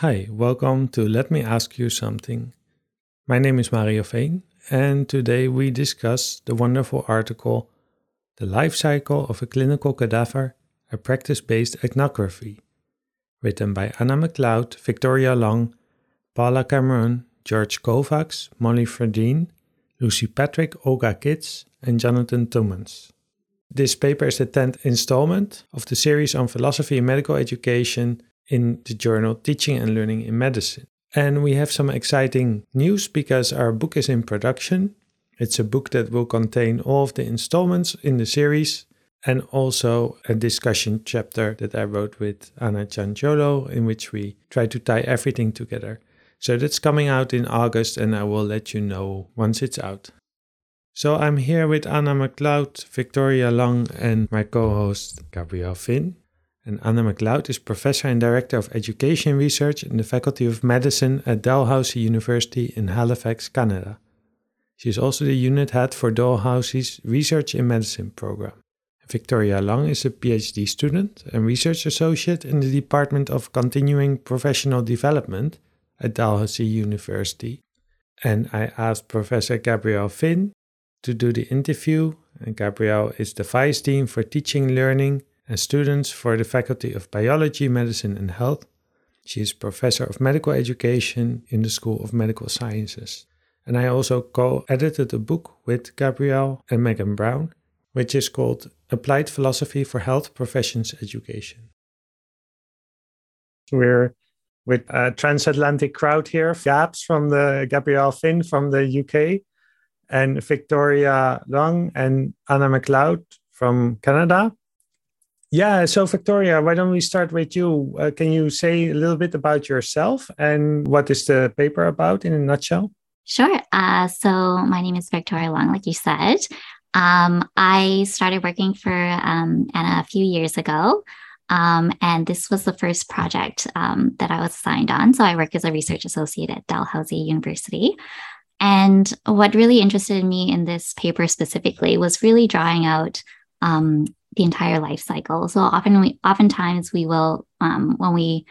Hi, welcome to Let Me Ask You Something. My name is Mario Veen, and today we discuss the wonderful article The Life Cycle of a Clinical Cadaver, a Practice-Based Ethnography, written by Anna MacLeod, Victoria Luong, Paula Cameron, George Kovacs, Molly Fredin, Lucy Patrick, Olga Kitz, and Jonathan Tummans. This paper is the 10th installment of the series on philosophy and medical education in the journal Teaching and Learning in Medicine. And we have some exciting news because our book is in production. It's a book that will contain all of the installments in the series and also a discussion chapter that I wrote with Anna Cianciolo in which we try to tie everything together. So that's coming out in August and I will let you know once it's out. So I'm here with Anna MacLeod, Victoria Luong, and my co-host Gabrielle Finn. And Anna MacLeod is Professor and Director of Education Research in the Faculty of Medicine at Dalhousie University in Halifax, Canada. She is also the unit head for Dalhousie's Research in Medicine program. Victoria Luong is a PhD student and research associate in the Department of Continuing Professional Development at Dalhousie University. And I asked Professor Gabrielle Finn to do the interview, and Gabrielle is the Vice Dean for Teaching and Learning and students for the Faculty of Biology, Medicine and Health. She is Professor of Medical Education in the School of Medical Sciences. And I also co-edited a book with Gabrielle and Megan Brown, which is called Applied Philosophy for Health Professions Education. We're with a transatlantic crowd here. Gabs from the Gabrielle Finn from the UK, and Victoria Luong and Anna MacLeod from Canada. Yeah, so Victoria, why don't we start with you? Can you say a little bit about yourself and what is the paper about in a nutshell? Sure. So my name is Victoria Luong, like you said. I started working for Anna a few years ago, and this was the first project that I was assigned on. So I work as a research associate at Dalhousie University. And what really interested me in this paper specifically was really drawing out the entire life cycle. So oftentimes we will, when we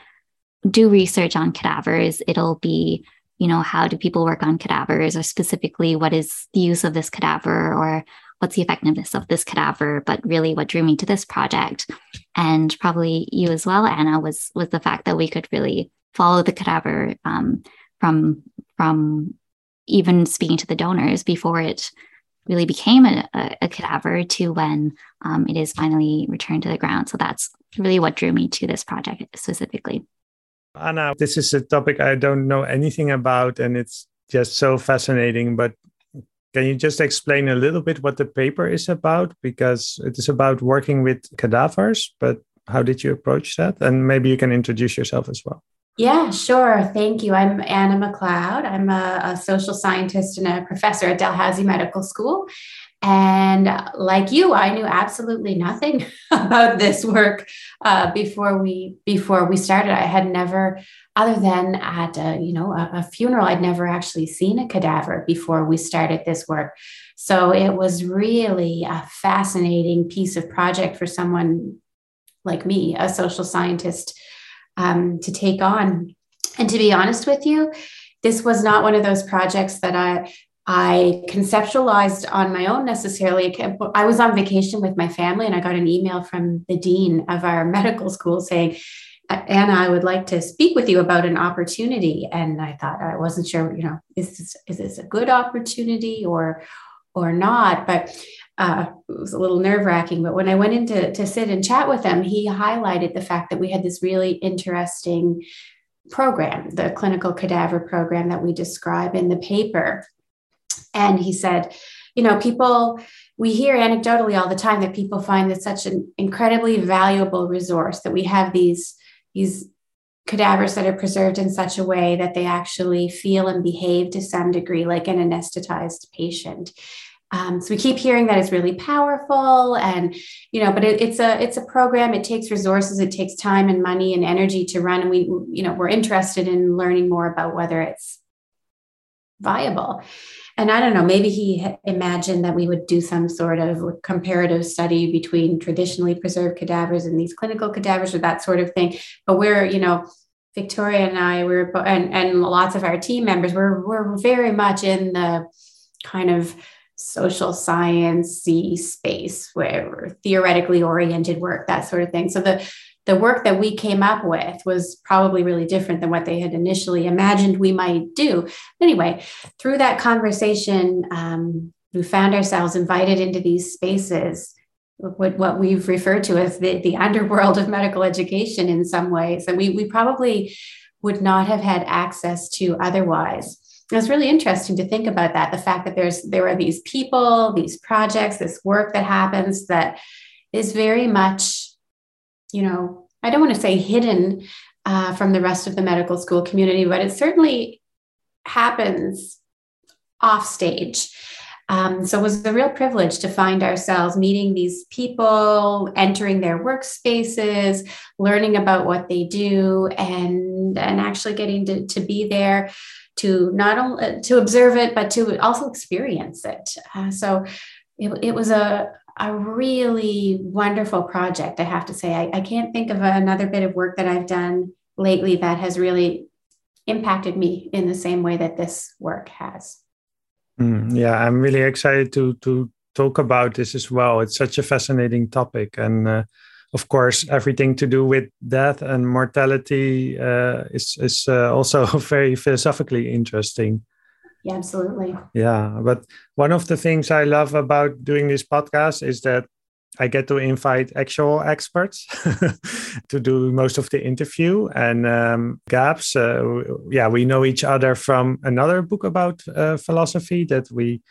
do research on cadavers, it'll be, you know, how do people work on cadavers, or specifically what is the use of this cadaver or what's the effectiveness of this cadaver? But really what drew me to this project, and probably you as well, Anna, was the fact that we could really follow the cadaver from even speaking to the donors before it really became a cadaver to when it is finally returned to the ground. So that's really what drew me to this project specifically. Anna, this is a topic I don't know anything about, and it's just so fascinating. But can you just explain a little bit what the paper is about? Because it is about working with cadavers, but how did you approach that? And maybe you can introduce yourself as well. Yeah, sure. Thank you. I'm Anna MacLeod. I'm a social scientist and a professor at Dalhousie Medical School. And like you, I knew absolutely nothing about this work before we started. I had never, other than at a funeral, I'd never actually seen a cadaver before we started this work. So it was really a fascinating piece of project for someone like me, a social scientist, to take on. And to be honest with you, this was not one of those projects that I conceptualized on my own necessarily. I was on vacation with my family and I got an email from the dean of our medical school saying, Anna, I would like to speak with you about an opportunity. And I thought, I wasn't sure, is this a good opportunity or not? But it was a little nerve-wracking, but when I went in to sit and chat with him, he highlighted the fact that we had this really interesting program, the clinical cadaver program that we describe in the paper. And he said, we hear anecdotally all the time that people find this such an incredibly valuable resource, that we have these cadavers that are preserved in such a way that they actually feel and behave to some degree like an anesthetized patient. So we keep hearing that it's really powerful, and but it's a program. It takes resources, it takes time and money and energy to run. And we're interested in learning more about whether it's viable. And I don't know, maybe he imagined that we would do some sort of comparative study between traditionally preserved cadavers and these clinical cadavers or that sort of thing. But we're Victoria and I were, and lots of our team members were very much in the kind of social science-y space, where theoretically oriented work, that sort of thing. So the work that we came up with was probably really different than what they had initially imagined we might do. Anyway, through that conversation, we found ourselves invited into these spaces, what we've referred to as the underworld of medical education in some ways, that we probably would not have had access to otherwise. It was really interesting to think about that, the fact that there are these people, these projects, this work that happens that is very much, you know, I don't want to say hidden from the rest of the medical school community, but it certainly happens off stage. So it was a real privilege to find ourselves meeting these people, entering their workspaces, learning about what they do, and actually getting to be there to not only to observe it, but to also experience it. So it was a really wonderful project, I have to say. I can't think of another bit of work that I've done lately that has really impacted me in the same way that this work has. Yeah, I'm really excited to talk about this as well. It's such a fascinating topic. And of course, everything to do with death and mortality is also very philosophically interesting. Yeah, absolutely. Yeah, but one of the things I love about doing this podcast is that I get to invite actual experts to do most of the interview. And Gabs, we know each other from another book about philosophy that we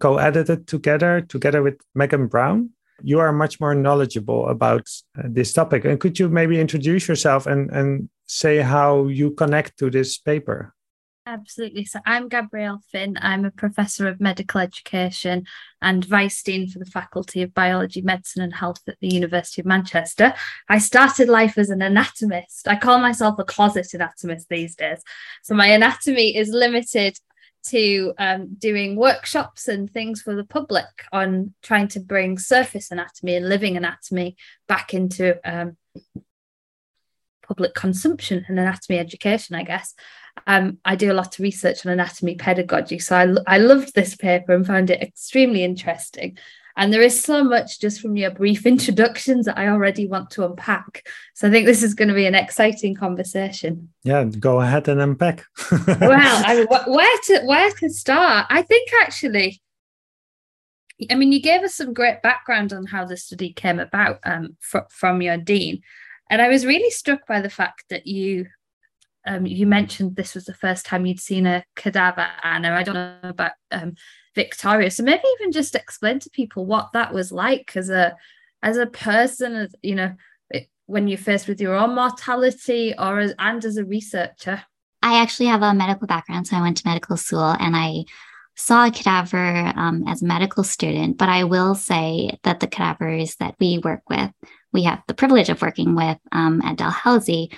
co-edited together with Megan Brown. You are much more knowledgeable about this topic. And could you maybe introduce yourself and say how you connect to this paper? Absolutely. So I'm Gabrielle Finn. I'm a professor of medical education and vice dean for the Faculty of Biology, Medicine and Health at the University of Manchester. I started life as an anatomist. I call myself a closet anatomist these days. So my anatomy is limited to doing workshops and things for the public on trying to bring surface anatomy and living anatomy back into public consumption and anatomy education, I guess. I do a lot of research on anatomy pedagogy, so I loved this paper and found it extremely interesting. And there is so much just from your brief introductions that I already want to unpack. So I think this is going to be an exciting conversation. Yeah, go ahead and unpack. Well, I mean, where to start? I think actually, I mean, you gave us some great background on how the study came about from your dean, and I was really struck by the fact that you mentioned this was the first time you'd seen a cadaver, Anna. I don't know about Victoria, so maybe even just explain to people what that was like as a person, as, you know, when you're faced with your own mortality, and as a researcher. I actually have a medical background, so I went to medical school and I saw a cadaver as a medical student. But I will say that the cadavers that we work with, we have the privilege of working with at Dalhousie,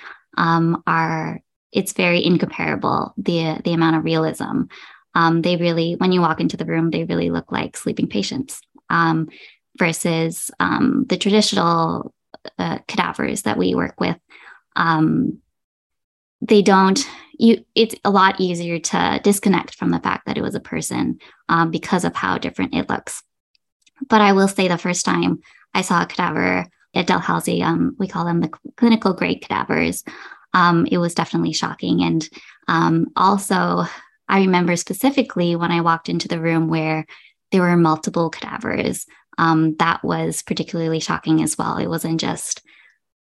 it's very incomparable, the amount of realism. They really, when you walk into the room, they really look like sleeping patients versus the traditional cadavers that we work with. It's a lot easier to disconnect from the fact that it was a person because of how different it looks. But I will say the first time I saw a cadaver at Dalhousie, we call them the clinical grade cadavers, it was definitely shocking. And also, I remember specifically when I walked into the room where there were multiple cadavers, that was particularly shocking as well. It wasn't just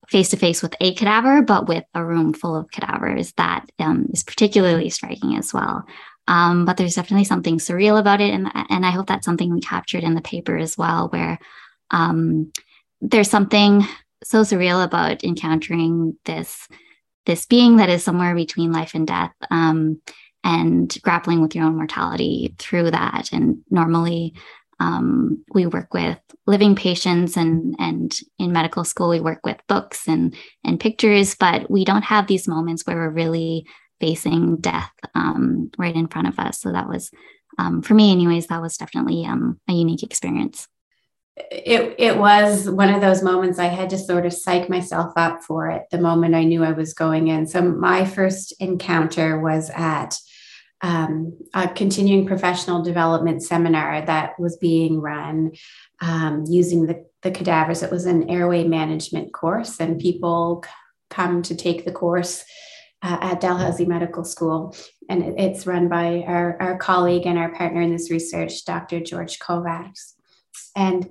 face-to-face with a cadaver, but with a room full of cadavers. That is particularly striking as well. But there's definitely something surreal about it. And I hope that's something we captured in the paper as well, where there's something so surreal about encountering this being that is somewhere between life and death, and grappling with your own mortality through that. And normally we work with living patients, and in medical school, we work with books and pictures, but we don't have these moments where we're really facing death right in front of us. So that was, for me anyways, that was definitely a unique experience. it was one of those moments I had to sort of psych myself up for it the moment I knew I was going in. So my first encounter was at a continuing professional development seminar that was being run using the cadavers. It was an airway management course, and people come to take the course at Dalhousie Medical School. And it's run by our colleague and our partner in this research, Dr. George Kovacs. And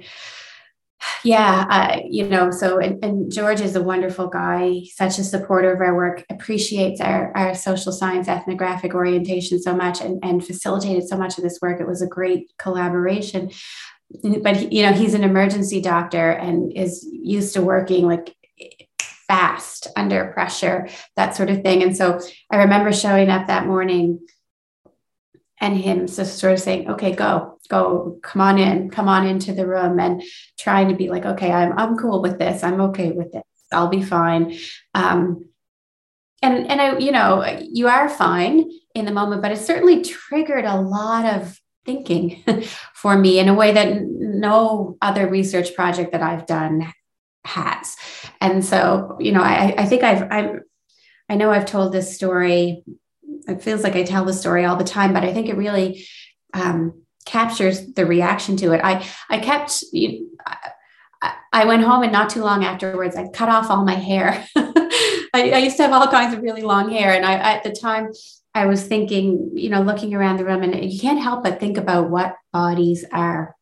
yeah, and George is a wonderful guy, such a supporter of our work, appreciates our social science ethnographic orientation so much, and facilitated so much of this work. It was a great collaboration. But he's an emergency doctor and is used to working like fast, under pressure, that sort of thing. And so I remember showing up that morning and him sort of saying, okay, go, come on into the room, and trying to be like, okay, I'm cool with this. I'm okay with this. I'll be fine. And I, you are fine in the moment, but it certainly triggered a lot of thinking for me in a way that no other research project that I've done has. And so, I think I know I've told this story. It feels like I tell the story all the time, but I think it really, captures the reaction to it. I went home, and not too long afterwards, I cut off all my hair. I used to have all kinds of really long hair. And at the time I was thinking, looking around the room, and you can't help but think about what bodies are,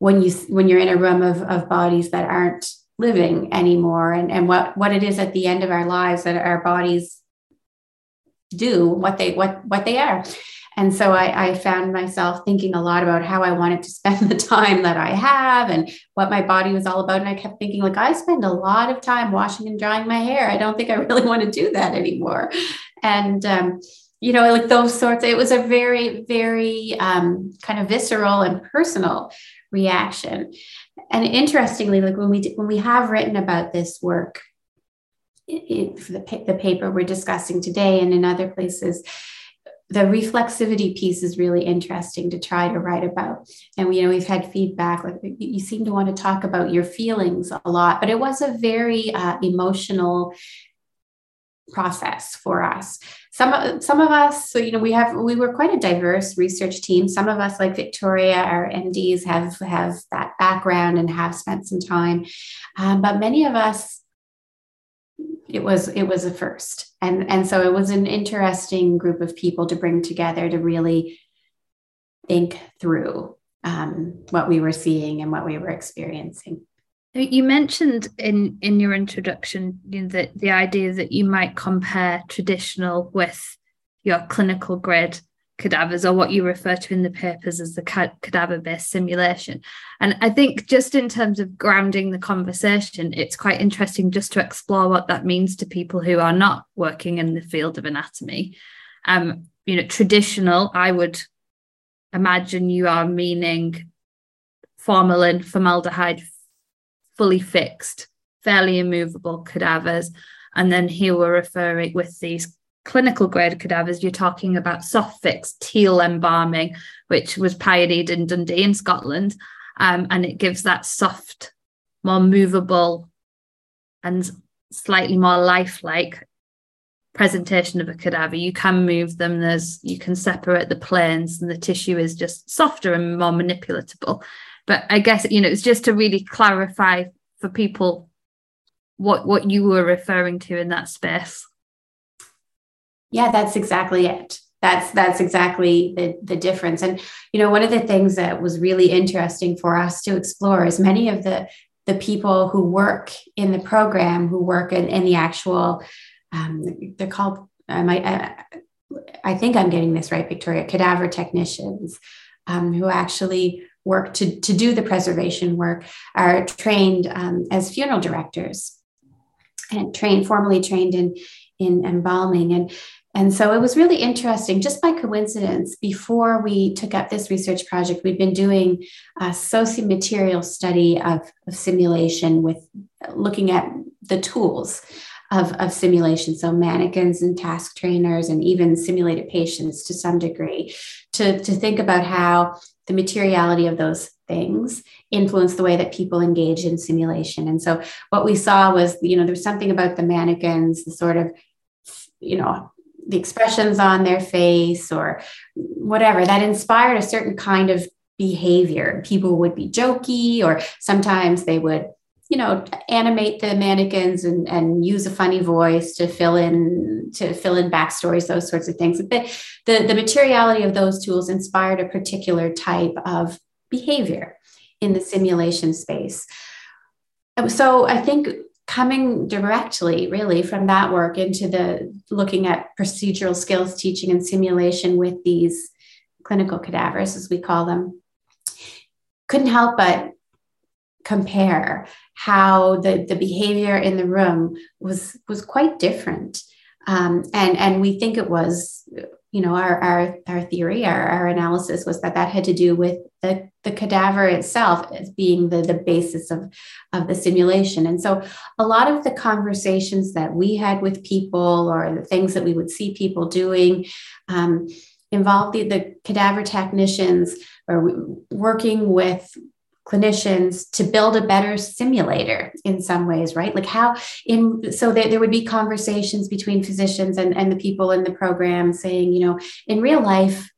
when you're in a room of bodies that aren't living anymore, and what it is at the end of our lives that our bodies do, what they are. And so I found myself thinking a lot about how I wanted to spend the time that I have and what my body was all about. And I kept thinking, like, I spend a lot of time washing and drying my hair. I don't think I really want to do that anymore. And, like those sorts, it was a very, very kind of visceral and personal reaction. And interestingly, like when we have written about this work, the paper we're discussing today and in other places, the reflexivity piece is really interesting to try to write about. And we've had feedback, like, you seem to want to talk about your feelings a lot, but it was a very emotional process for us. Some of us, so, we were quite a diverse research team. Some of us, like Victoria, our MDs, have that background and have spent some time. But many of us, it was a first. And so it was an interesting group of people to bring together to really think through what we were seeing and what we were experiencing. You mentioned in your introduction that the idea that you might compare traditional with your clinical grade cadavers, or what you refer to in the papers as the cadaver-based simulation. And I think just in terms of grounding the conversation, it's quite interesting just to explore what that means to people who are not working in the field of anatomy. Traditional, I would imagine you are meaning formalin, formaldehyde, fully fixed, fairly immovable cadavers. And then here we're referring with these clinical grade cadavers, you're talking about soft fix teal embalming, which was pioneered in Dundee in Scotland, and it gives that soft, more movable and slightly more lifelike presentation of a cadaver. You can move them, you can separate the planes, and the tissue is just softer and more manipulatable. But I guess it's just to really clarify for people what you were referring to in that space. Yeah, that's exactly it. That's exactly the difference. And, one of the things that was really interesting for us to explore is many of the people who work in the program, who work in the actual, they're called, I think I'm getting this right, Victoria, cadaver technicians, who actually work to do the preservation work, are trained as funeral directors and formally trained in embalming. And so it was really interesting, just by coincidence, before we took up this research project, we've been doing a sociomaterial study of simulation, with looking at the tools of simulation. So mannequins and task trainers, and even simulated patients to some degree, to think about how the materiality of those things influence the way that people engage in simulation. And so what we saw was, you know, there's something about the mannequins, the sort of, you know, the expressions on their face or whatever that inspired a certain kind of behavior. People would be jokey, or sometimes they would, you know, animate the mannequins and use a funny voice to fill in backstories, those sorts of things. But the materiality of those tools inspired a particular type of behavior in the simulation space. So I think coming directly really from that work into the looking at procedural skills teaching and simulation with these clinical cadavers, as we call them, couldn't help but compare how the behavior in the room was quite different. And we think it was, you know, our theory, our analysis was that had to do with the cadaver itself as being the basis of the simulation. And so a lot of the conversations that we had with people or the things that we would see people doing involved the cadaver technicians or working with clinicians to build a better simulator in some ways, right? Like there would be conversations between physicians and the people in the program saying, you know, in real life,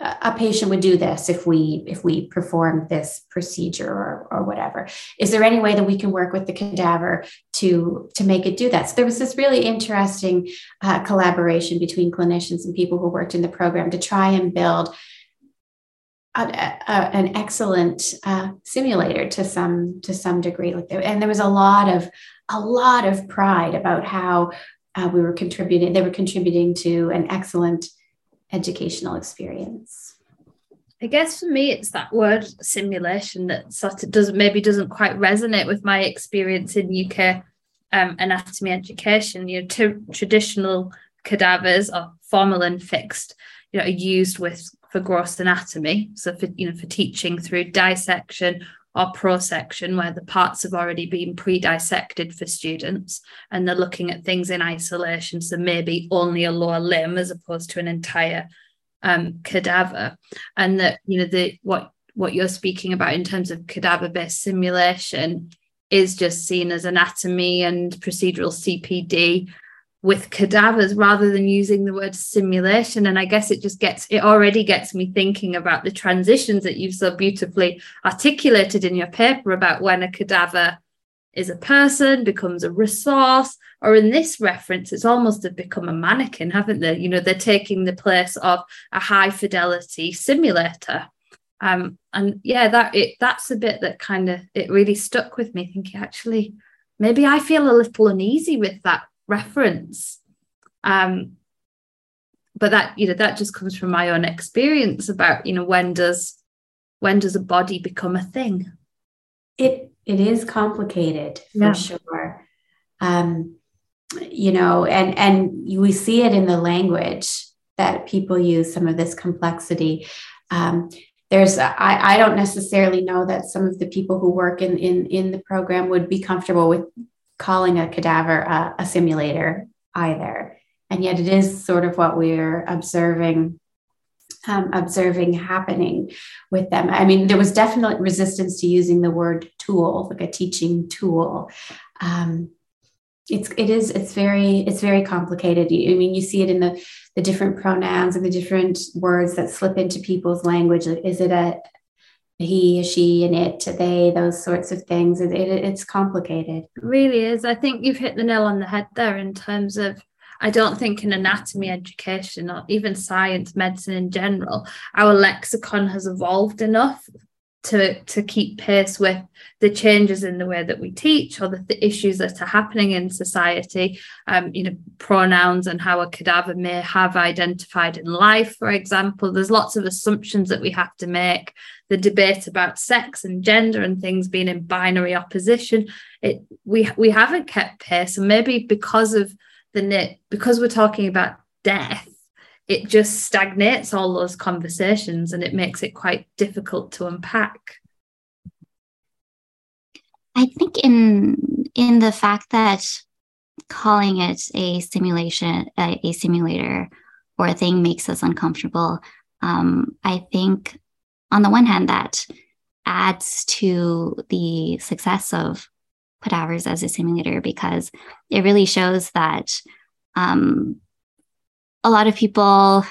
a patient would do this if we performed this procedure or whatever. Is there any way that we can work with the cadaver to make it do that? So there was this really interesting collaboration between clinicians and people who worked in the program to try and build an excellent simulator to some degree. And there was a lot of pride about how we were contributing. They were contributing to an excellent educational experience. I guess for me, it's that word simulation that sort of doesn't quite resonate with my experience in UK anatomy education. You know, traditional cadavers are formalin fixed, you know, are used for gross anatomy, so for teaching through dissection or prosection, where the parts have already been pre-dissected for students and they're looking at things in isolation, so maybe only a lower limb as opposed to an entire cadaver. And that, you know, what you're speaking about in terms of cadaver-based simulation is just seen as anatomy and procedural CPD with cadavers rather than using the word simulation. And I guess it already gets me thinking about the transitions that you've so beautifully articulated in your paper about when a cadaver is a person, becomes a resource, or in this reference, it's almost have become a mannequin, haven't they? You know, they're taking the place of a high fidelity simulator. And yeah, that's the bit that kind of, it really stuck with me thinking, actually, maybe I feel a little uneasy with that reference, but that, you know, that just comes from my own experience about, you know, when does a body become a thing? It is complicated for sure, you know, and we see it in the language that people use. Some of this complexity. I don't necessarily know that some of the people who work in the program would be comfortable with calling a cadaver a simulator either, and yet it is sort of what we're observing happening with them. I mean, there was definite resistance to using the word tool, like a teaching tool. It's very complicated. I mean, you see it in the different pronouns and the different words that slip into people's language. Is it he, she, and it, they, those sorts of things. It's complicated. It really is. I think you've hit the nail on the head there in terms of, I don't think in anatomy education or even science, medicine in general, our lexicon has evolved enough to keep pace with the changes in the way that we teach or the issues that are happening in society, you know, pronouns and how a cadaver may have identified in life, for example. There's lots of assumptions that we have to make. The debate about sex and gender and things being in binary opposition, we haven't kept pace. And maybe because we're talking about death, it just stagnates all those conversations and it makes it quite difficult to unpack. I think in the fact that calling it a simulator or a thing makes us uncomfortable, I think on the one hand that adds to the success of Podavers as a simulator, because it really shows that a lot of people,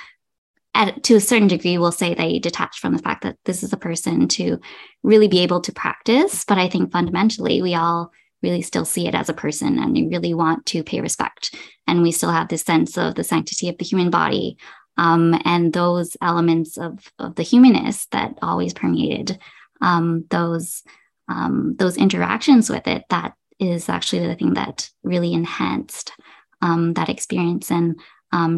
to a certain degree, will say they detach from the fact that this is a person to really be able to practice. But I think fundamentally, we all really still see it as a person, and we really want to pay respect. And we still have this sense of the sanctity of the human body, and those elements of the humanist that always permeated those interactions with it. That is actually the thing that really enhanced that experience. And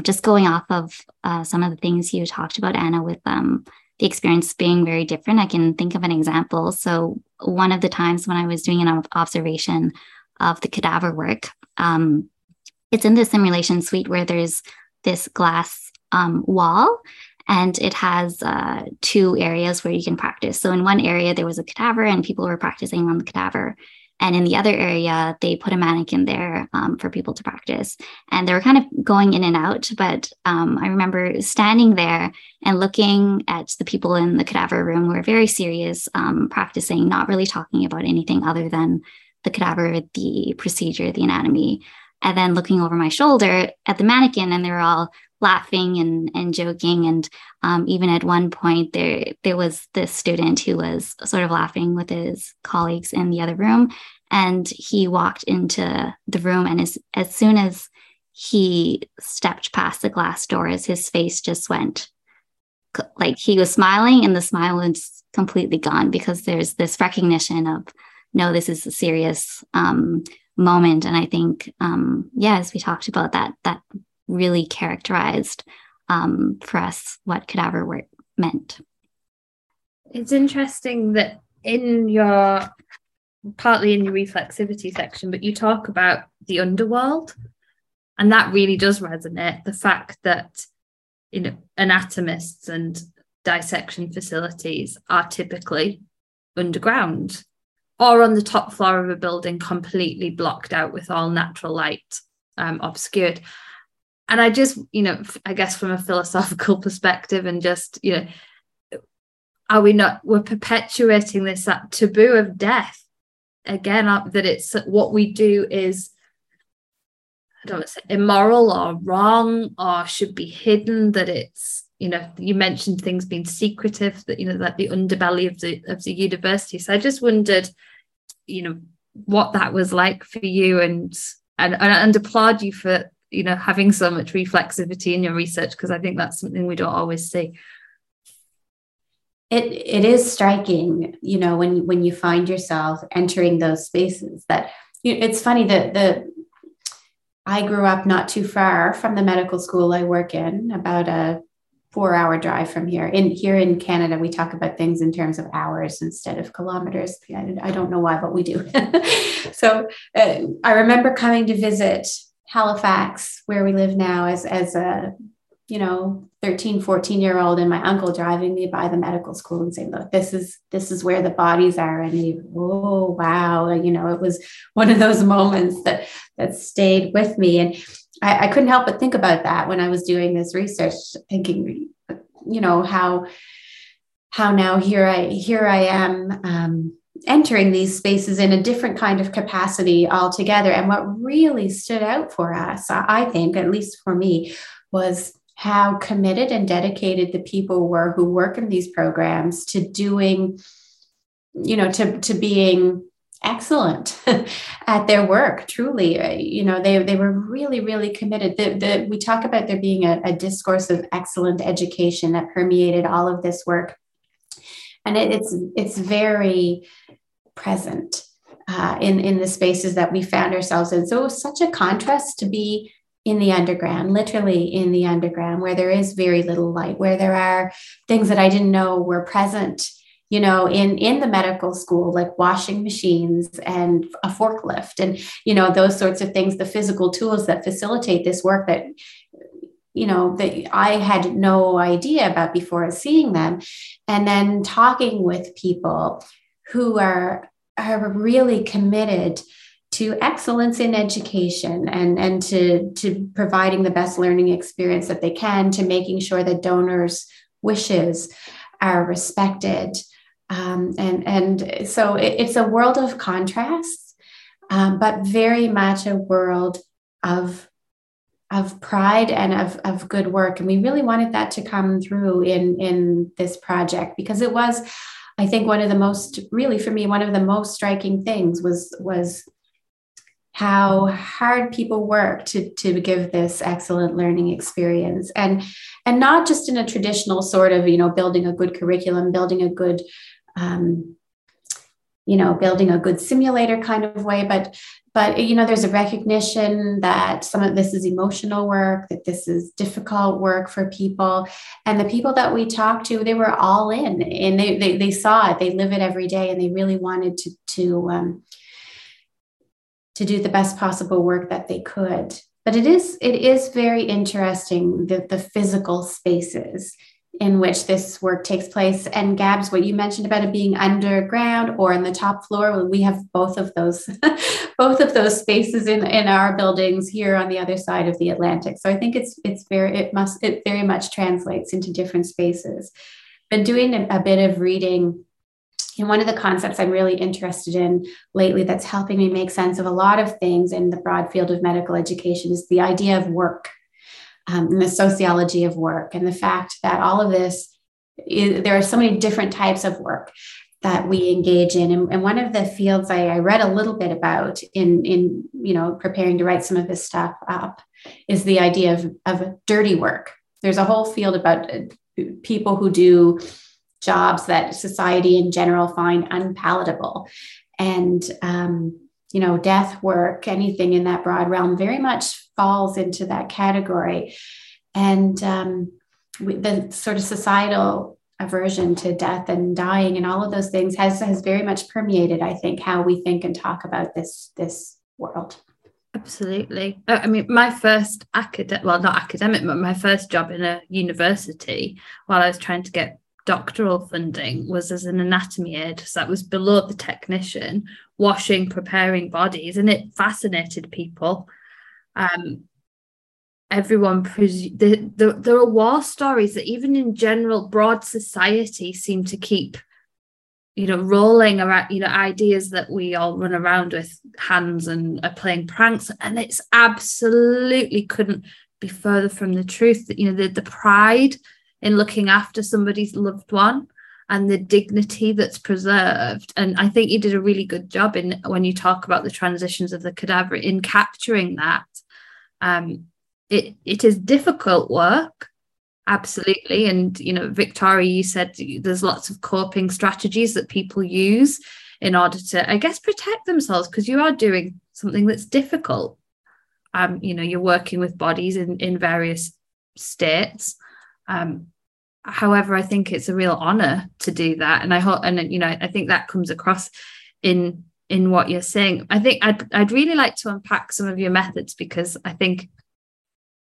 just going off of some of the things you talked about, Anna, with the experience being very different, I can think of an example. So one of the times when I was doing an observation of the cadaver work, it's in the simulation suite where there's this glass wall, and it has two areas where you can practice. So in one area, there was a cadaver and people were practicing on the cadaver. And in the other area, they put a mannequin there for people to practice. And they were kind of going in and out. But I remember standing there and looking at the people in the cadaver room who were very serious, practicing, not really talking about anything other than the cadaver, the procedure, the anatomy. And then looking over my shoulder at the mannequin, and they were all laughing and joking. And even at one point, there was this student who was sort of laughing with his colleagues in the other room. And he walked into the room, and as soon as he stepped past the glass doors, his face just went, like, he was smiling and the smile was completely gone, because there's this recognition of, no, this is a serious moment. And I think, as we talked about, that really characterized for us what cadaver work meant. It's interesting that partly in your reflexivity section, but you talk about the underworld, and that really does resonate. The fact that, you know, anatomists and dissection facilities are typically underground or on the top floor of a building, completely blocked out with all natural light, obscured. And I just, you know, I guess from a philosophical perspective, and just, you know, we're perpetuating that taboo of death again, that it's what we do is, I don't want to say immoral or wrong or should be hidden, that it's, you know, you mentioned things being secretive, that, you know, like the underbelly of the university. So I just wondered, you know, what that was like for you, and applaud you for, you know, having so much reflexivity in your research, because I think that's something we don't always see. It is striking, you know, when you find yourself entering those spaces. That, you know, it's funny that I grew up not too far from the medical school I work in, about a 4-hour drive from here. Here in Canada, we talk about things in terms of hours instead of kilometers. I don't know why, but we do. So I remember coming to visit Halifax, where we live now, as a, you know, 13, 14-year-old, and my uncle driving me by the medical school and saying, look, this is where the bodies are. And oh, wow. You know, it was one of those moments that stayed with me. And I couldn't help but think about that when I was doing this research, thinking, you know, how now here I am, entering these spaces in a different kind of capacity altogether. And what really stood out for us, I think, at least for me, was how committed and dedicated the people were who work in these programs to doing, you know, to being excellent at their work. Truly, you know, they were really, really committed. We talk about there being a discourse of excellent education that permeated all of this work. And it's very present in the spaces that we found ourselves in. So it was such a contrast to be in the underground, literally in the underground, where there is very little light, where there are things that I didn't know were present, you know, in the medical school, like washing machines and a forklift and, you know, those sorts of things, the physical tools that facilitate this work that, you know, that I had no idea about before seeing them. And then talking with people who are really committed to excellence in education and to providing the best learning experience that they can, to making sure that donors' wishes are respected, And so it's a world of contrasts, but very much a world of pride and of good work. And we really wanted that to come through in this project, because it was, I think, one of the most, really for me, one of the most striking things was how hard people work to give this excellent learning experience. And not just in a traditional sort of, building a good curriculum, building a good, building a good simulator kind of way, but there's a recognition that some of this is emotional work, that this is difficult work for people. And the people that we talked to, they were all in, and they saw it, they live it every day, and they really wanted to do the best possible work that they could. But it is very interesting, the physical spaces in which this work takes place. And Gabs, what you mentioned about it being underground or on the top floor, well, we have both of those, spaces in our buildings here on the other side of the Atlantic. So I think it very much translates into different spaces. Been doing a bit of reading, and one of the concepts I'm really interested in lately that's helping me make sense of a lot of things in the broad field of medical education is the idea of work. And the sociology of work, and the fact that all of this, there are so many different types of work that we engage in. And one of the fields I read a little bit about in preparing to write some of this stuff up is the idea of dirty work. There's a whole field about people who do jobs that society in general find unpalatable, and death work, anything in that broad realm very much falls into that category. And the sort of societal aversion to death and dying and all of those things has very much permeated, I think, how we think and talk about this world. Absolutely. I mean, my first my first job in a university while I was trying to get doctoral funding was as an anatomy aide. So that was below the technician, washing, preparing bodies, and it fascinated people. Everyone, there are war stories that even in general broad society seem to keep, rolling around, ideas that we all run around with hands and are playing pranks. And it's absolutely couldn't be further from the truth that, the pride in looking after somebody's loved one and the dignity that's preserved. And I think you did a really good job when you talk about the transitions of the cadaver in capturing that. It is difficult work, absolutely. And, Victoria, you said there's lots of coping strategies that people use in order to, I guess, protect themselves, because you are doing something that's difficult. You're working with bodies in various states. However, I think it's a real honor to do that. And I hope, and, I think that comes across in what you're saying. I think I'd really like to unpack some of your methods, because I think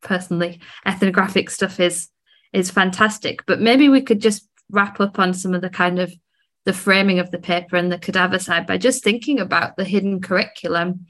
personally ethnographic stuff is fantastic, but maybe we could just wrap up on some of the kind of the framing of the paper and the cadaver side by just thinking about the hidden curriculum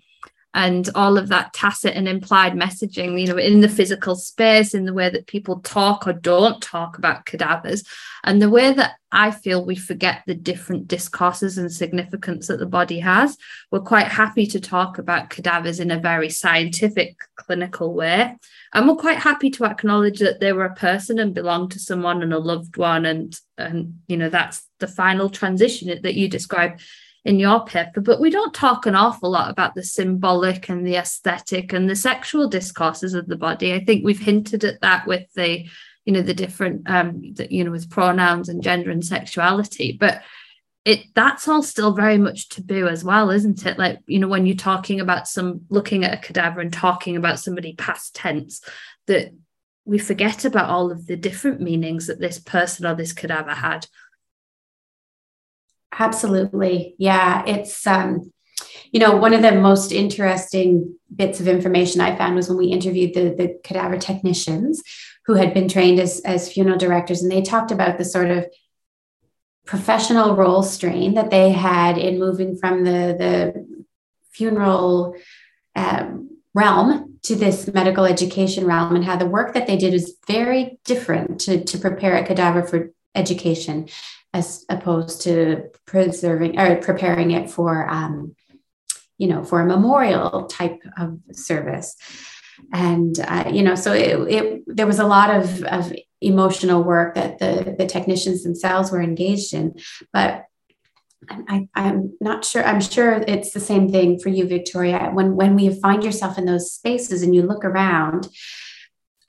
and all of that tacit and implied messaging, in the physical space, in the way that people talk or don't talk about cadavers, and the way that I feel we forget the different discourses and significance that the body has. We're quite happy to talk about cadavers in a very scientific, clinical way. And we're quite happy to acknowledge that they were a person and belonged to someone and a loved one. And that's the final transition that you describe in your paper, but we don't talk an awful lot about the symbolic and the aesthetic and the sexual discourses of the body. I think we've hinted at that with the, the different, with pronouns and gender and sexuality, but that's all still very much taboo as well, isn't it? Like, when you're talking about looking at a cadaver and talking about somebody past tense, that we forget about all of the different meanings that this person or this cadaver had. Absolutely. Yeah. It's, one of the most interesting bits of information I found was when we interviewed the cadaver technicians who had been trained as funeral directors. And they talked about the sort of professional role strain that they had in moving from the funeral realm to this medical education realm, and how the work that they did is very different to prepare a cadaver for education as opposed to preserving or preparing it for, for a memorial type of service. And, so there was a lot of emotional work that the technicians themselves were engaged in. But I'm not sure, I'm sure it's the same thing for you, Victoria. When we find yourself in those spaces and you look around,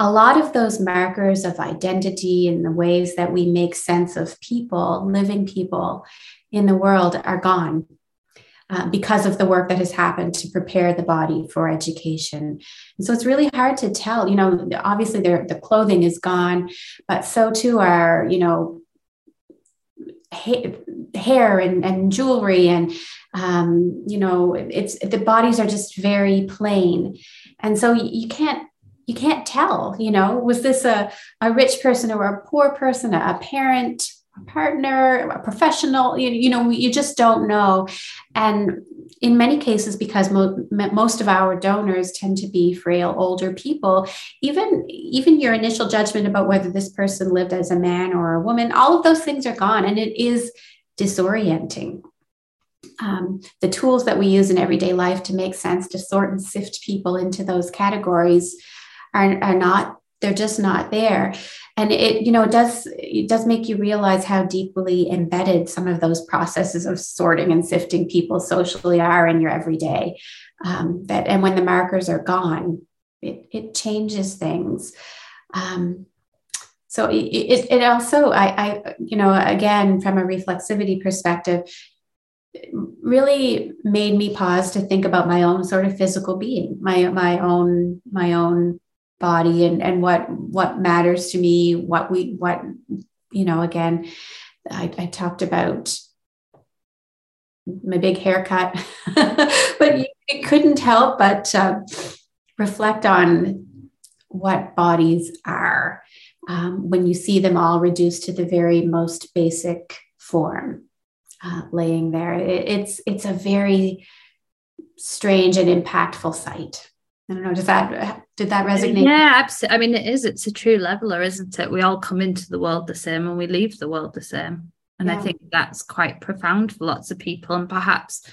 a lot of those markers of identity and the ways that we make sense of people, living people in the world, are gone. Because of the work that has happened to prepare the body for education. And so it's really hard to tell, obviously the clothing is gone, but so too are, hair and jewelry and, it's, the bodies are just very plain. And so you can't tell, was this a rich person or a poor person, a parent, partner, a professional, you just don't know. And in many cases, because most of our donors tend to be frail, older people, even your initial judgment about whether this person lived as a man or a woman, all of those things are gone. And it is disorienting. The tools that we use in everyday life to make sense, to sort and sift people into those categories are not, they're just not there. And it does make you realize how deeply embedded some of those processes of sorting and sifting people socially are in your everyday. And when the markers are gone, it changes things. So it also, again, from a reflexivity perspective, really made me pause to think about my own sort of physical being, my own body and what matters to me, I talked about my big haircut, but it couldn't help but reflect on what bodies are when you see them all reduced to the very most basic form laying there. It's a very strange and impactful sight. I don't know, did that resonate? Yeah, absolutely. I mean, it is. It's a true leveler, isn't it? We all come into the world the same and we leave the world the same. And yeah. I think that's quite profound for lots of people, and perhaps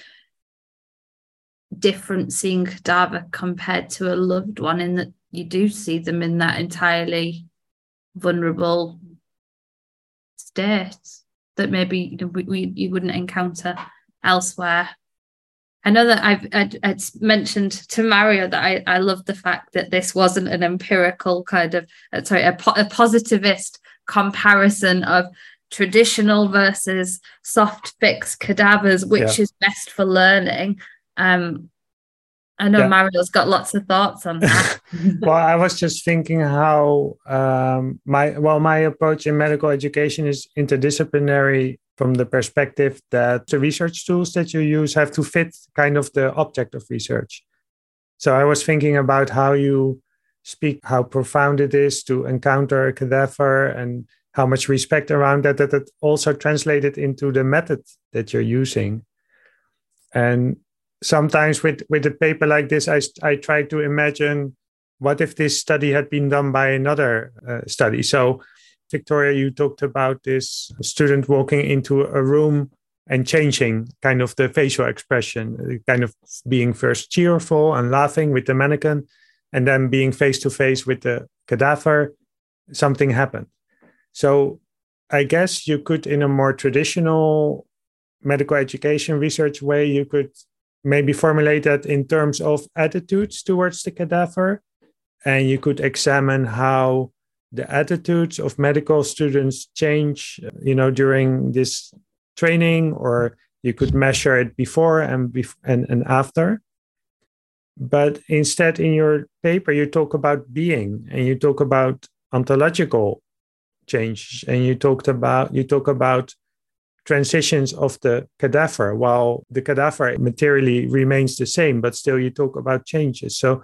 different seeing cadaver compared to a loved one, in that you do see them in that entirely vulnerable state that maybe you wouldn't encounter elsewhere. I know that I'd mentioned to Mario that I love the fact that this wasn't an empirical kind of, a positivist comparison of traditional versus soft fix cadavers, which is best for learning. I know Mario's got lots of thoughts on that. Well, I was just thinking how my approach in medical education is interdisciplinary, from the perspective that the research tools that you use have to fit kind of the object of research. So I was thinking about how you speak, how profound it is to encounter a cadaver and how much respect around that also translated into the method that you're using. And sometimes with a paper like this, I try to imagine, what if this study had been done by another study? So Victoria, you talked about this student walking into a room and changing kind of the facial expression, kind of being first cheerful and laughing with the mannequin, and then being face to face with the cadaver, something happened. So I guess you could, in a more traditional medical education research way, you could maybe formulate that in terms of attitudes towards the cadaver, and you could examine how the attitudes of medical students change, during this training, or you could measure it before and after. But instead, in your paper, you talk about being, and you talk about ontological change, and you talk about transitions of the cadaver, while the cadaver materially remains the same, but still you talk about changes. So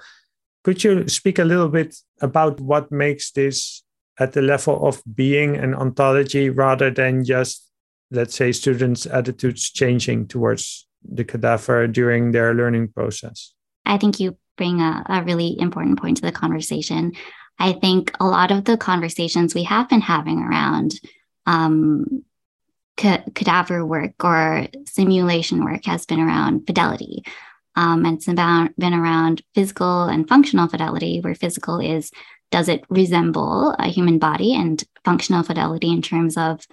could you speak a little bit about what makes this at the level of being and ontology, rather than just, let's say, students' attitudes changing towards the cadaver during their learning process? I think you bring a really important point to the conversation. I think a lot of the conversations we have been having around cadaver work or simulation work has been around fidelity. And it's been around physical and functional fidelity, where physical is, does it resemble a human body, and functional fidelity in terms of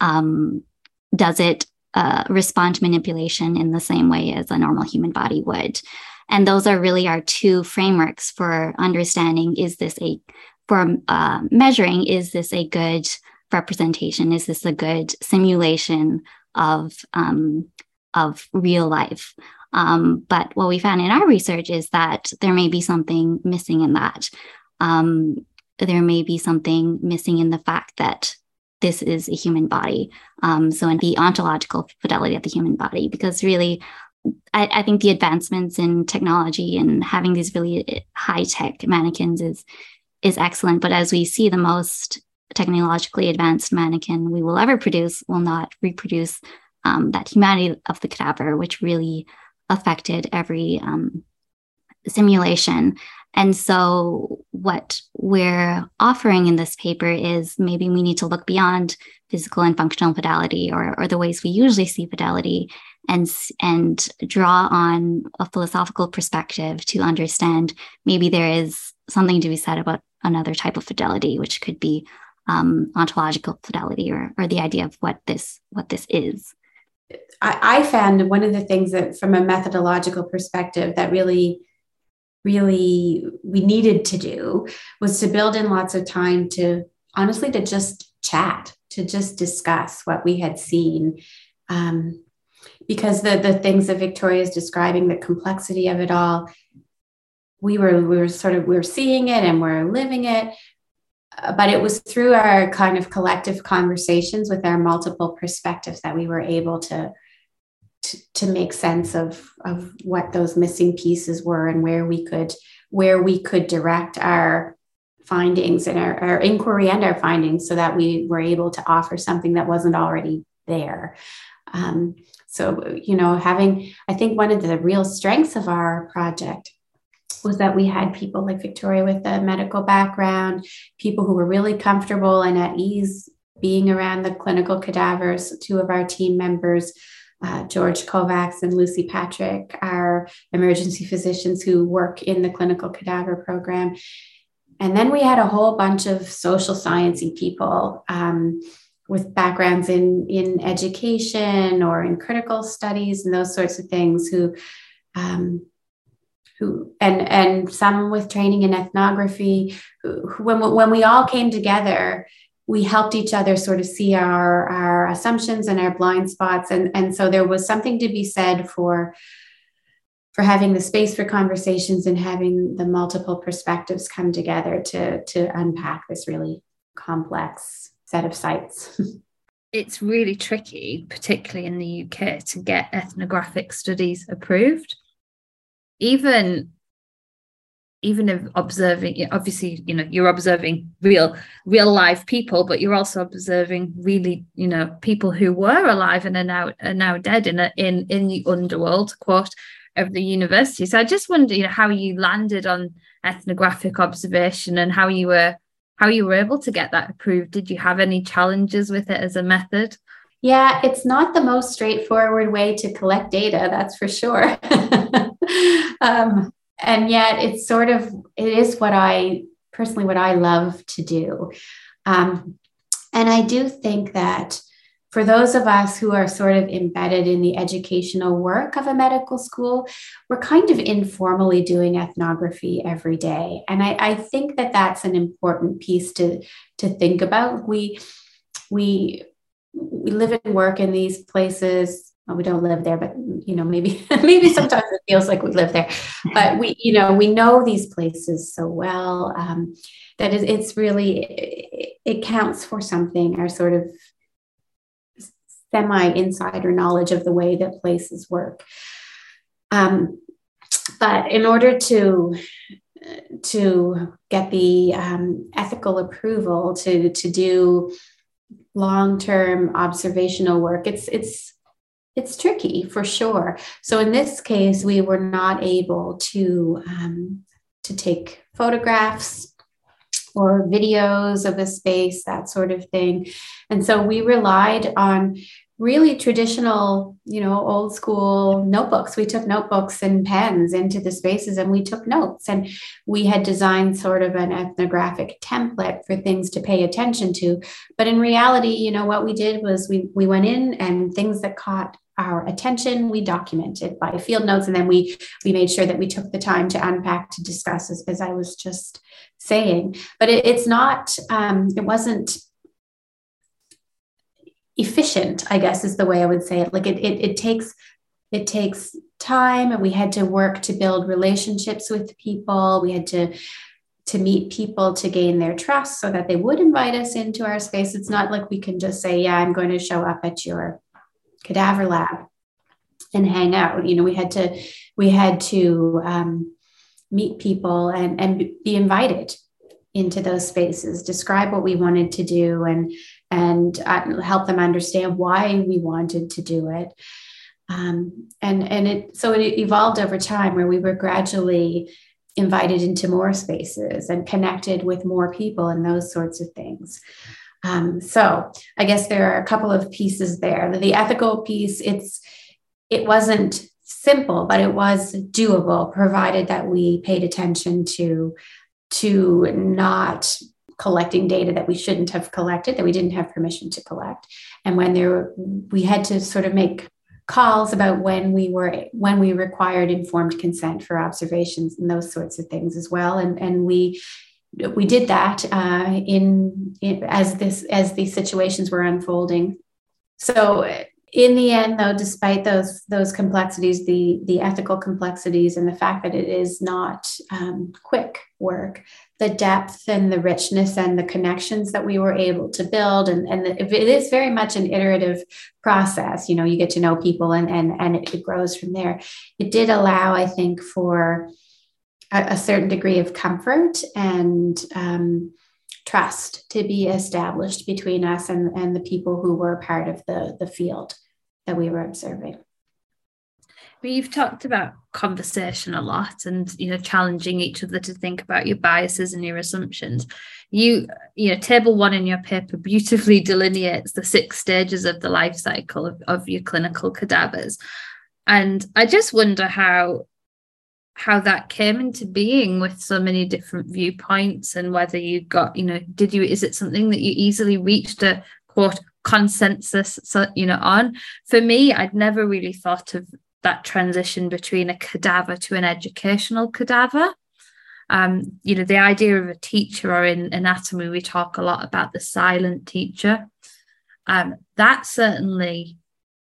does it respond to manipulation in the same way as a normal human body would. And those are really our two frameworks for understanding, is this a, for measuring, is this a good representation? Is this a good simulation of real life? But what we found in our research is that there may be something missing in that. There may be something missing in the fact that this is a human body. So in the ontological fidelity of the human body, because really, I think the advancements in technology and having these really high-tech mannequins is excellent. But as we see, the most technologically advanced mannequin we will ever produce will not reproduce that humanity of the cadaver, which really affected every simulation. And so what we're offering in this paper is maybe we need to look beyond physical and functional fidelity, or the ways we usually see fidelity, and draw on a philosophical perspective to understand maybe there is something to be said about another type of fidelity, which could be ontological fidelity, or the idea of what this is. I found one of the things that from a methodological perspective that really we needed to do was to build in lots of time to honestly, to just chat, to just discuss what we had seen. Because the things that Victoria is describing, the complexity of it all, we were seeing it and we're living it, but it was through our kind of collective conversations with our multiple perspectives that we were able to make sense of what those missing pieces were, and where we could direct our findings and our inquiry and our findings, so that we were able to offer something that wasn't already there. So, you know, I think one of the real strengths of our project was that we had people like Victoria with a medical background, people who were really comfortable and at ease being around the clinical cadavers. Two of our team members, George Kovacs and Lucy Patrick, are emergency physicians who work in the clinical cadaver program. And then we had a whole bunch of social science-y people with backgrounds in education or in critical studies and those sorts of things, who and some with training in ethnography. When we all came together, we helped each other sort of see our assumptions and our blind spots. And so there was something to be said for having the space for conversations and having the multiple perspectives come together to unpack this really complex set of sites. It's really tricky, particularly in the UK, to get ethnographic studies approved. Even observing, obviously, you know, you're observing real live people, but you're also observing really, you know, people who were alive and are now dead in the underworld, quote, of the university. So I just wonder, you know, how you landed on ethnographic observation and how you were able to get that approved. Did you have any challenges with it as a method? Yeah, it's not the most straightforward way to collect data, that's for sure. And yet it is what I love to do. And I do think that for those of us who are sort of embedded in the educational work of a medical school, we're kind of informally doing ethnography every day. And I think that that's an important piece to think about. We live and work in these places. Well, we don't live there, but, you know, maybe sometimes it feels like we live there, but we know these places so well, that it's really, it counts for something, our sort of semi-insider knowledge of the way that places work. But in order to get the ethical approval to do long-term observational work, it's tricky for sure. So in this case, we were not able to take photographs. or videos of a space, that sort of thing. And so we relied on really traditional, you know, old school notebooks. We took notebooks and pens into the spaces and we took notes, and we had designed sort of an ethnographic template for things to pay attention to. But in reality, you know, what we did was we went in, and things that caught our attention, we documented by field notes. And then we made sure that we took the time to unpack, to discuss, as I was just saying. But it's not, it wasn't efficient, I guess, is the way I would say it. Like it takes time, and we had to work to build relationships with people. We had to meet people to gain their trust so that they would invite us into our space. It's not like we can just say, yeah, I'm going to show up at your cadaver lab and hang out. You know, we had to meet people and be invited into those spaces, describe what we wanted to do, and help them understand why we wanted to do it. So it evolved over time, where we were gradually invited into more spaces and connected with more people and those sorts of things. So I guess there are a couple of pieces there. The ethical piece, it wasn't simple, but it was doable, provided that we paid attention to not collecting data that we shouldn't have collected, that we didn't have permission to collect. And when we had to sort of make calls about when we required informed consent for observations and those sorts of things as well. And we did that as these situations were unfolding. So in the end, though, despite those complexities, the ethical complexities, and the fact that it is not quick work, the depth and the richness and the connections that we were able to build, and it is very much an iterative process. You know, you get to know people, and it grows from there. It did allow, I think, for a certain degree of comfort and trust to be established between us and the people who were part of the field that we were observing. Well, you've talked about conversation a lot, and, you know, challenging each other to think about your biases and your assumptions. You know, table 1 in your paper beautifully delineates the 6 stages of the life cycle of your clinical cadavers. And I just wonder how that came into being with so many different viewpoints, and whether you got, you know, is it something that you easily reached a quote consensus, you know, on? For me, I'd never really thought of that transition between a cadaver to an educational cadaver. You know, the idea of a teacher, or in anatomy, we talk a lot about the silent teacher. That certainly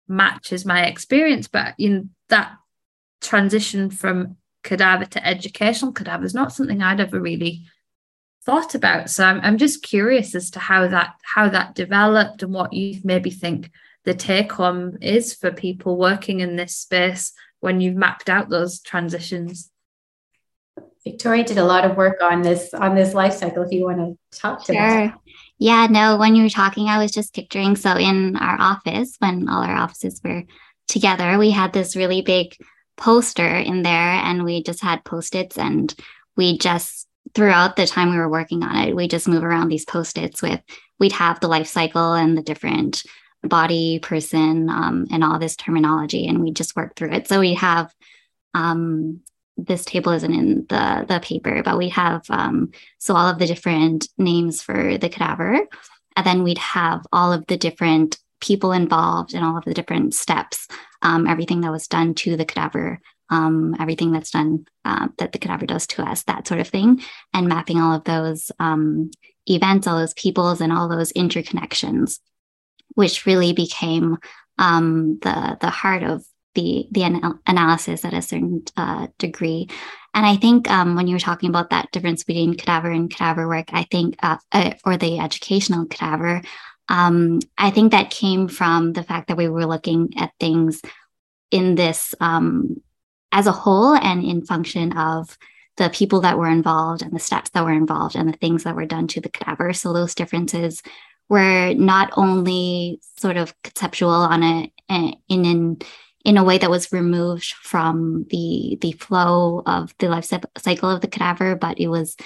matches my experience, but in that transition from cadaver to educational cadaver is not something I'd ever really thought about. So I'm just curious as to how that developed, and what you maybe think the take home is for people working in this space when you've mapped out those transitions. Victoria did a lot of work on this life cycle, if you want to talk to that. Yeah, no, when you were talking, I was just picturing, so in our office, when all our offices were together, we had this really big poster in there, and we just had post-its, and we just, throughout the time we were working on it, we just move around these post-its we'd have the life cycle and the different body, person, and all this terminology, and we just work through it. So we have, this table isn't in the paper, but we have, so all of the different names for the cadaver, and then we'd have all of the different people involved and all of the different steps, everything that was done to the cadaver, everything that's done that the cadaver does to us, that sort of thing, and mapping all of those events, all those peoples, and all those interconnections, which really became the heart of the analysis at a certain degree. And I think when you were talking about that difference between cadaver and cadaver work, I think, or the educational cadaver, I think that came from the fact that we were looking at things in this as a whole, and in function of the people that were involved and the steps that were involved and the things that were done to the cadaver. So those differences were not only sort of conceptual in a way that was removed from the flow of the life cycle of the cadaver, but it was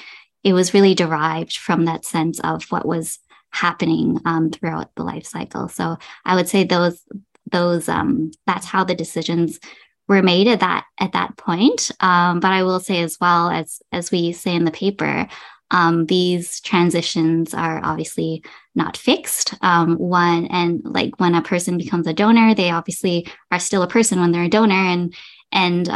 it was really derived from that sense of what was happening throughout the life cycle. So I would say that's how the decisions were made at that point. But I will say as well, as we say in the paper, these transitions are obviously not fixed. When a person becomes a donor, they obviously are still a person when they're a donor, and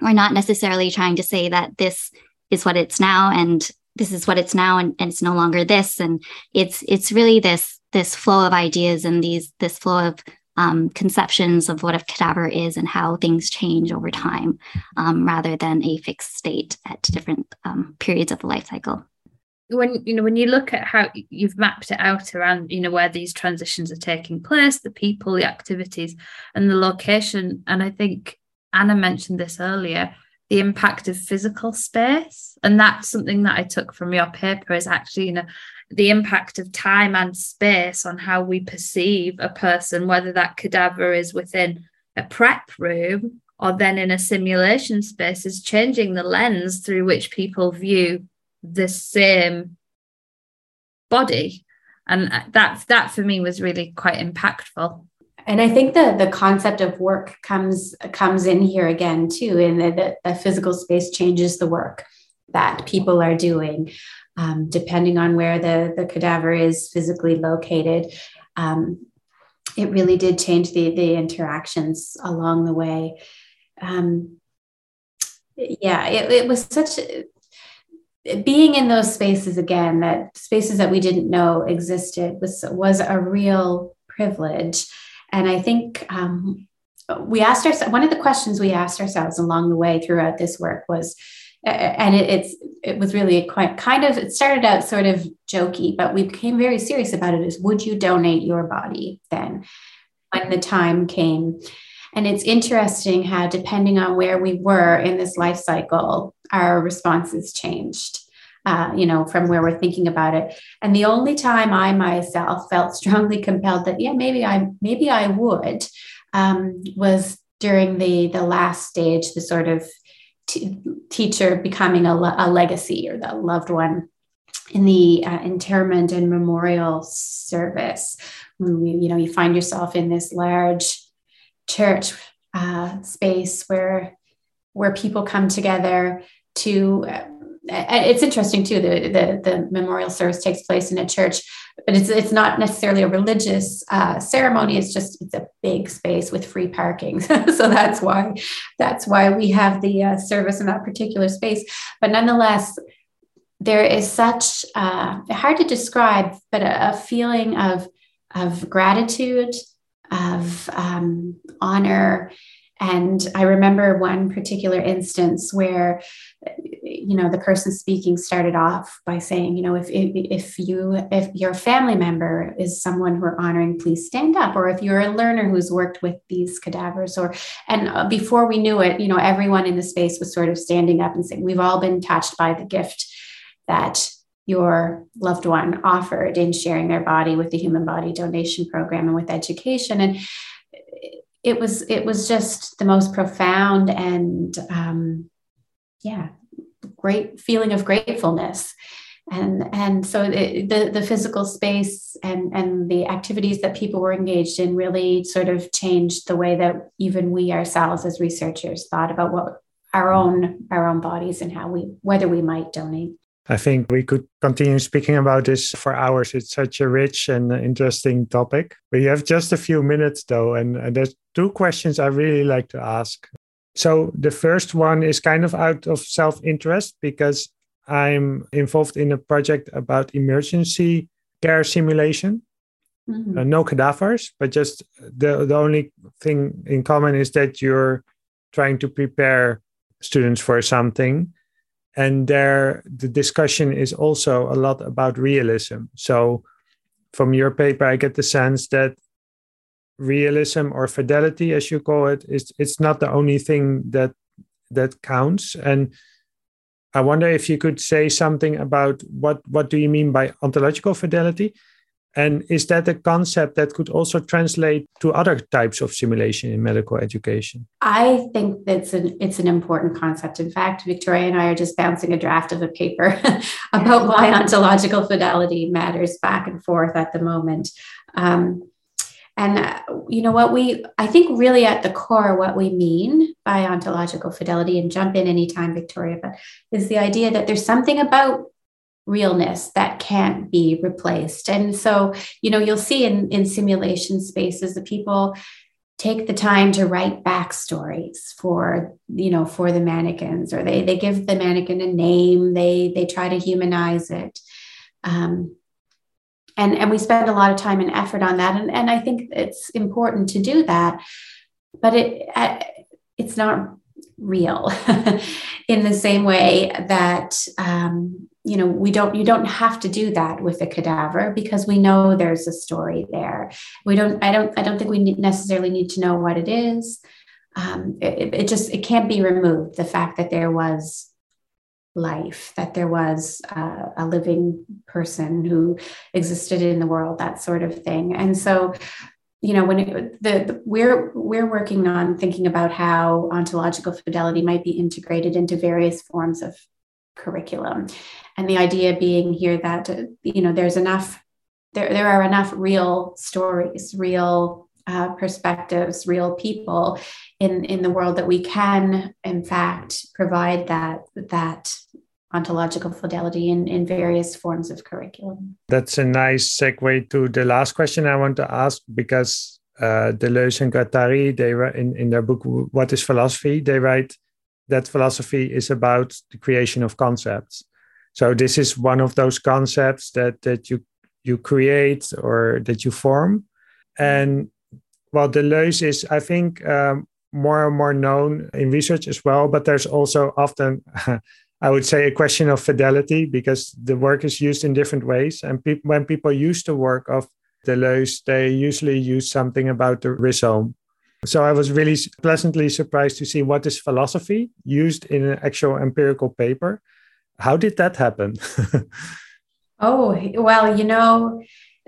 we're not necessarily trying to say that this is what it's now and this is what it's now and it's no longer this. And it's really this flow of ideas and this flow of conceptions of what a cadaver is and how things change over time, rather than a fixed state at different periods of the life cycle. When you look at how you've mapped it out around, where these transitions are taking place, the people, the activities, and the location, and I think Anna mentioned this earlier, the impact of physical space, and that's something that I took from your paper is actually, the impact of time and space on how we perceive a person, whether that cadaver is within a prep room or then in a simulation space, is changing the lens through which people view the same body. And that for me was really quite impactful. And I think the concept of work comes in here again too, in that the physical space changes the work that people are doing, depending on where the cadaver is physically located. It really did change the interactions along the way. It was such being in those spaces again, that spaces that we didn't know existed was a real privilege. And I think we asked ourselves, one of the questions we asked ourselves along the way throughout this work was, and it was really quite kind of, it started out sort of jokey, but we became very serious about it, is would you donate your body then when the time came? And it's interesting how, depending on where we were in this life cycle, our responses changed, from where we're thinking about it. And the only time I myself felt strongly compelled that, maybe I would, was during the last stage, the sort of teacher becoming a legacy, or the loved one, in the interment and memorial service. When you find yourself in this large church space where people come together to. It's interesting too. The memorial service takes place in a church, but it's not necessarily a religious ceremony. It's a big space with free parking, so that's why we have the service in that particular space. But nonetheless, there is such hard to describe, but a feeling of gratitude, of honor. And I remember one particular instance where, the person speaking started off by saying, if your family member is someone who are honoring, please stand up. Or if you're a learner who's worked with these cadavers, and before we knew it, everyone in the space was sort of standing up and saying, we've all been touched by the gift that your loved one offered in sharing their body with the Human Body Donation Program and with education. And it was just the most profound and great feeling of gratefulness. And so the physical space and the activities that people were engaged in really sort of changed the way that even we ourselves as researchers thought about what our own bodies and whether we might donate. I think we could continue speaking about this for hours. It's such a rich and interesting topic. We have just a few minutes though, and there's two questions I really like to ask. So the first one is kind of out of self-interest, because I'm involved in a project about emergency care simulation. Mm-hmm. No cadavers, but just the only thing in common is that you're trying to prepare students for something. And there, the discussion is also a lot about realism. So from your paper, I get the sense that realism, or fidelity, as you call it, it's not the only thing that counts. And I wonder if you could say something about what do you mean by ontological fidelity, And is that a concept that could also translate to other types of simulation in medical education? I think that's it's an important concept. In fact, Victoria and I are just bouncing a draft of a paper about why ontological fidelity matters back and forth at the moment. I think really at the core, what we mean by ontological fidelity, and jump in anytime, Victoria, but is the idea that there's something about realness that can't be replaced. And so, you'll see in simulation spaces that people take the time to write backstories for the mannequins, or they give the mannequin a name, they try to humanize it. And we spend a lot of time and effort on that. And I think it's important to do that, but it's not real in the same way that, you don't have to do that with a cadaver, because we know there's a story there. I don't think we necessarily need to know what it is. It can't be removed. The fact that there was life, that there was a living person who existed in the world, that sort of thing. And so, we're working on thinking about how ontological fidelity might be integrated into various forms of curriculum, and the idea being here that there are enough real stories, real perspectives, real people in the world that we can, in fact, provide that ontological fidelity in various forms of curriculum. That's a nice segue to the last question I want to ask, because Deleuze and Guattari, they were in their book, What is Philosophy? They write that philosophy is about the creation of concepts. So this is one of those concepts that you create or that you form. And while Deleuze is, I think, more and more known in research as well, but there's also often, I would say, a question of fidelity, because the work is used in different ways. And when people use the work of Deleuze, they usually use something about the rhizome. So I was really pleasantly surprised to see What is Philosophy used in an actual empirical paper. How did that happen? Oh, well,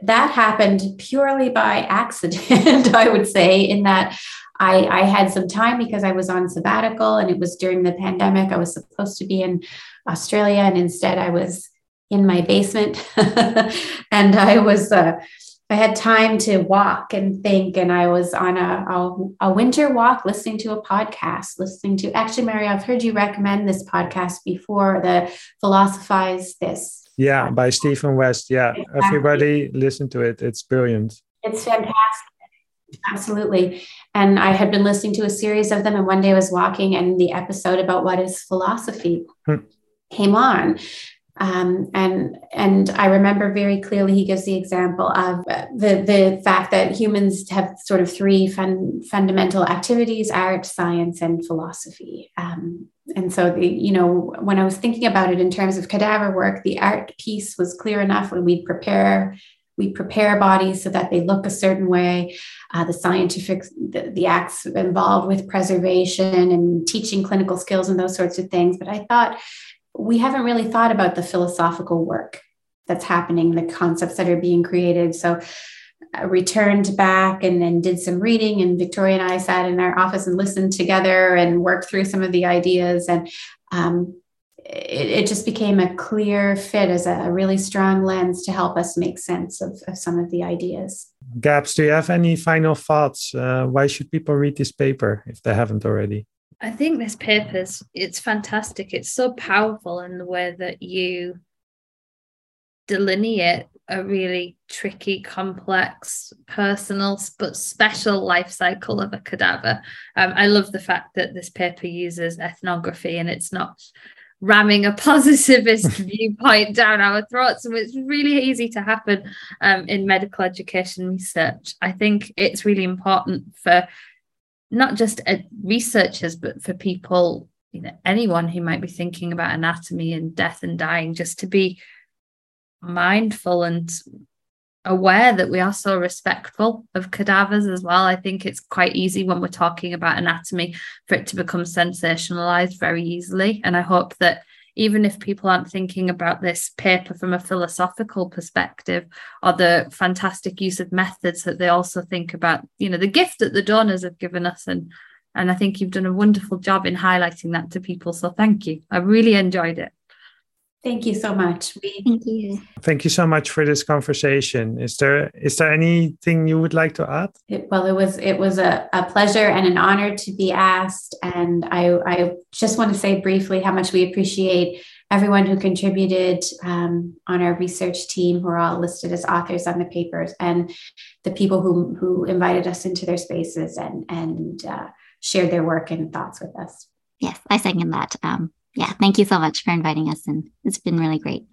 that happened purely by accident, I would say, in that I had some time because I was on sabbatical, and it was during the pandemic. I was supposed to be in Australia, and instead I was in my basement and I had time to walk and think, and I was on a winter walk listening to a podcast, actually, Mario, I've heard you recommend this podcast before, the Philosophize This. Yeah, by Stephen West. Yeah, exactly. Everybody listen to it. It's brilliant. It's fantastic. Absolutely. And I had been listening to a series of them, and one day I was walking, and the episode about what is philosophy came on. And I remember very clearly he gives the example of the fact that humans have sort of three fundamental activities: art, science, and philosophy. And so, when I was thinking about it in terms of cadaver work, the art piece was clear enough when we prepare bodies so that they look a certain way. The acts involved with preservation and teaching clinical skills and those sorts of things. But I thought, we haven't really thought about the philosophical work that's happening, the concepts that are being created. So I returned back and then did some reading, and Victoria and I sat in our office and listened together and worked through some of the ideas. And it just became a clear fit as a really strong lens to help us make sense of some of the ideas. Gabs, do you have any final thoughts? Why should people read this paper if they haven't already? I think this paper, it's fantastic. It's so powerful in the way that you delineate a really tricky, complex, personal, but special life cycle of a cadaver. I love the fact that this paper uses ethnography, and it's not ramming a positivist viewpoint down our throats. And it's really easy to happen in medical education research. I think it's really important for not just researchers, but for people, anyone who might be thinking about anatomy and death and dying, just to be mindful and aware that we are so respectful of cadavers as well. I think it's quite easy when we're talking about anatomy for it to become sensationalized very easily. And I hope that even if people aren't thinking about this paper from a philosophical perspective, or the fantastic use of methods that they also think about, you know, the gift that the donors have given us. And I think you've done a wonderful job in highlighting that to people. So thank you. I really enjoyed it. Thank you so much. Thank you. Thank you so much for this conversation. Is there anything you would like to add? It was a pleasure and an honor to be asked. And I just want to say briefly how much we appreciate everyone who contributed on our research team, who are all listed as authors on the papers, and the people who invited us into their spaces and shared their work and thoughts with us. Yes, I second that. Yeah, thank you so much for inviting us, and it's been really great.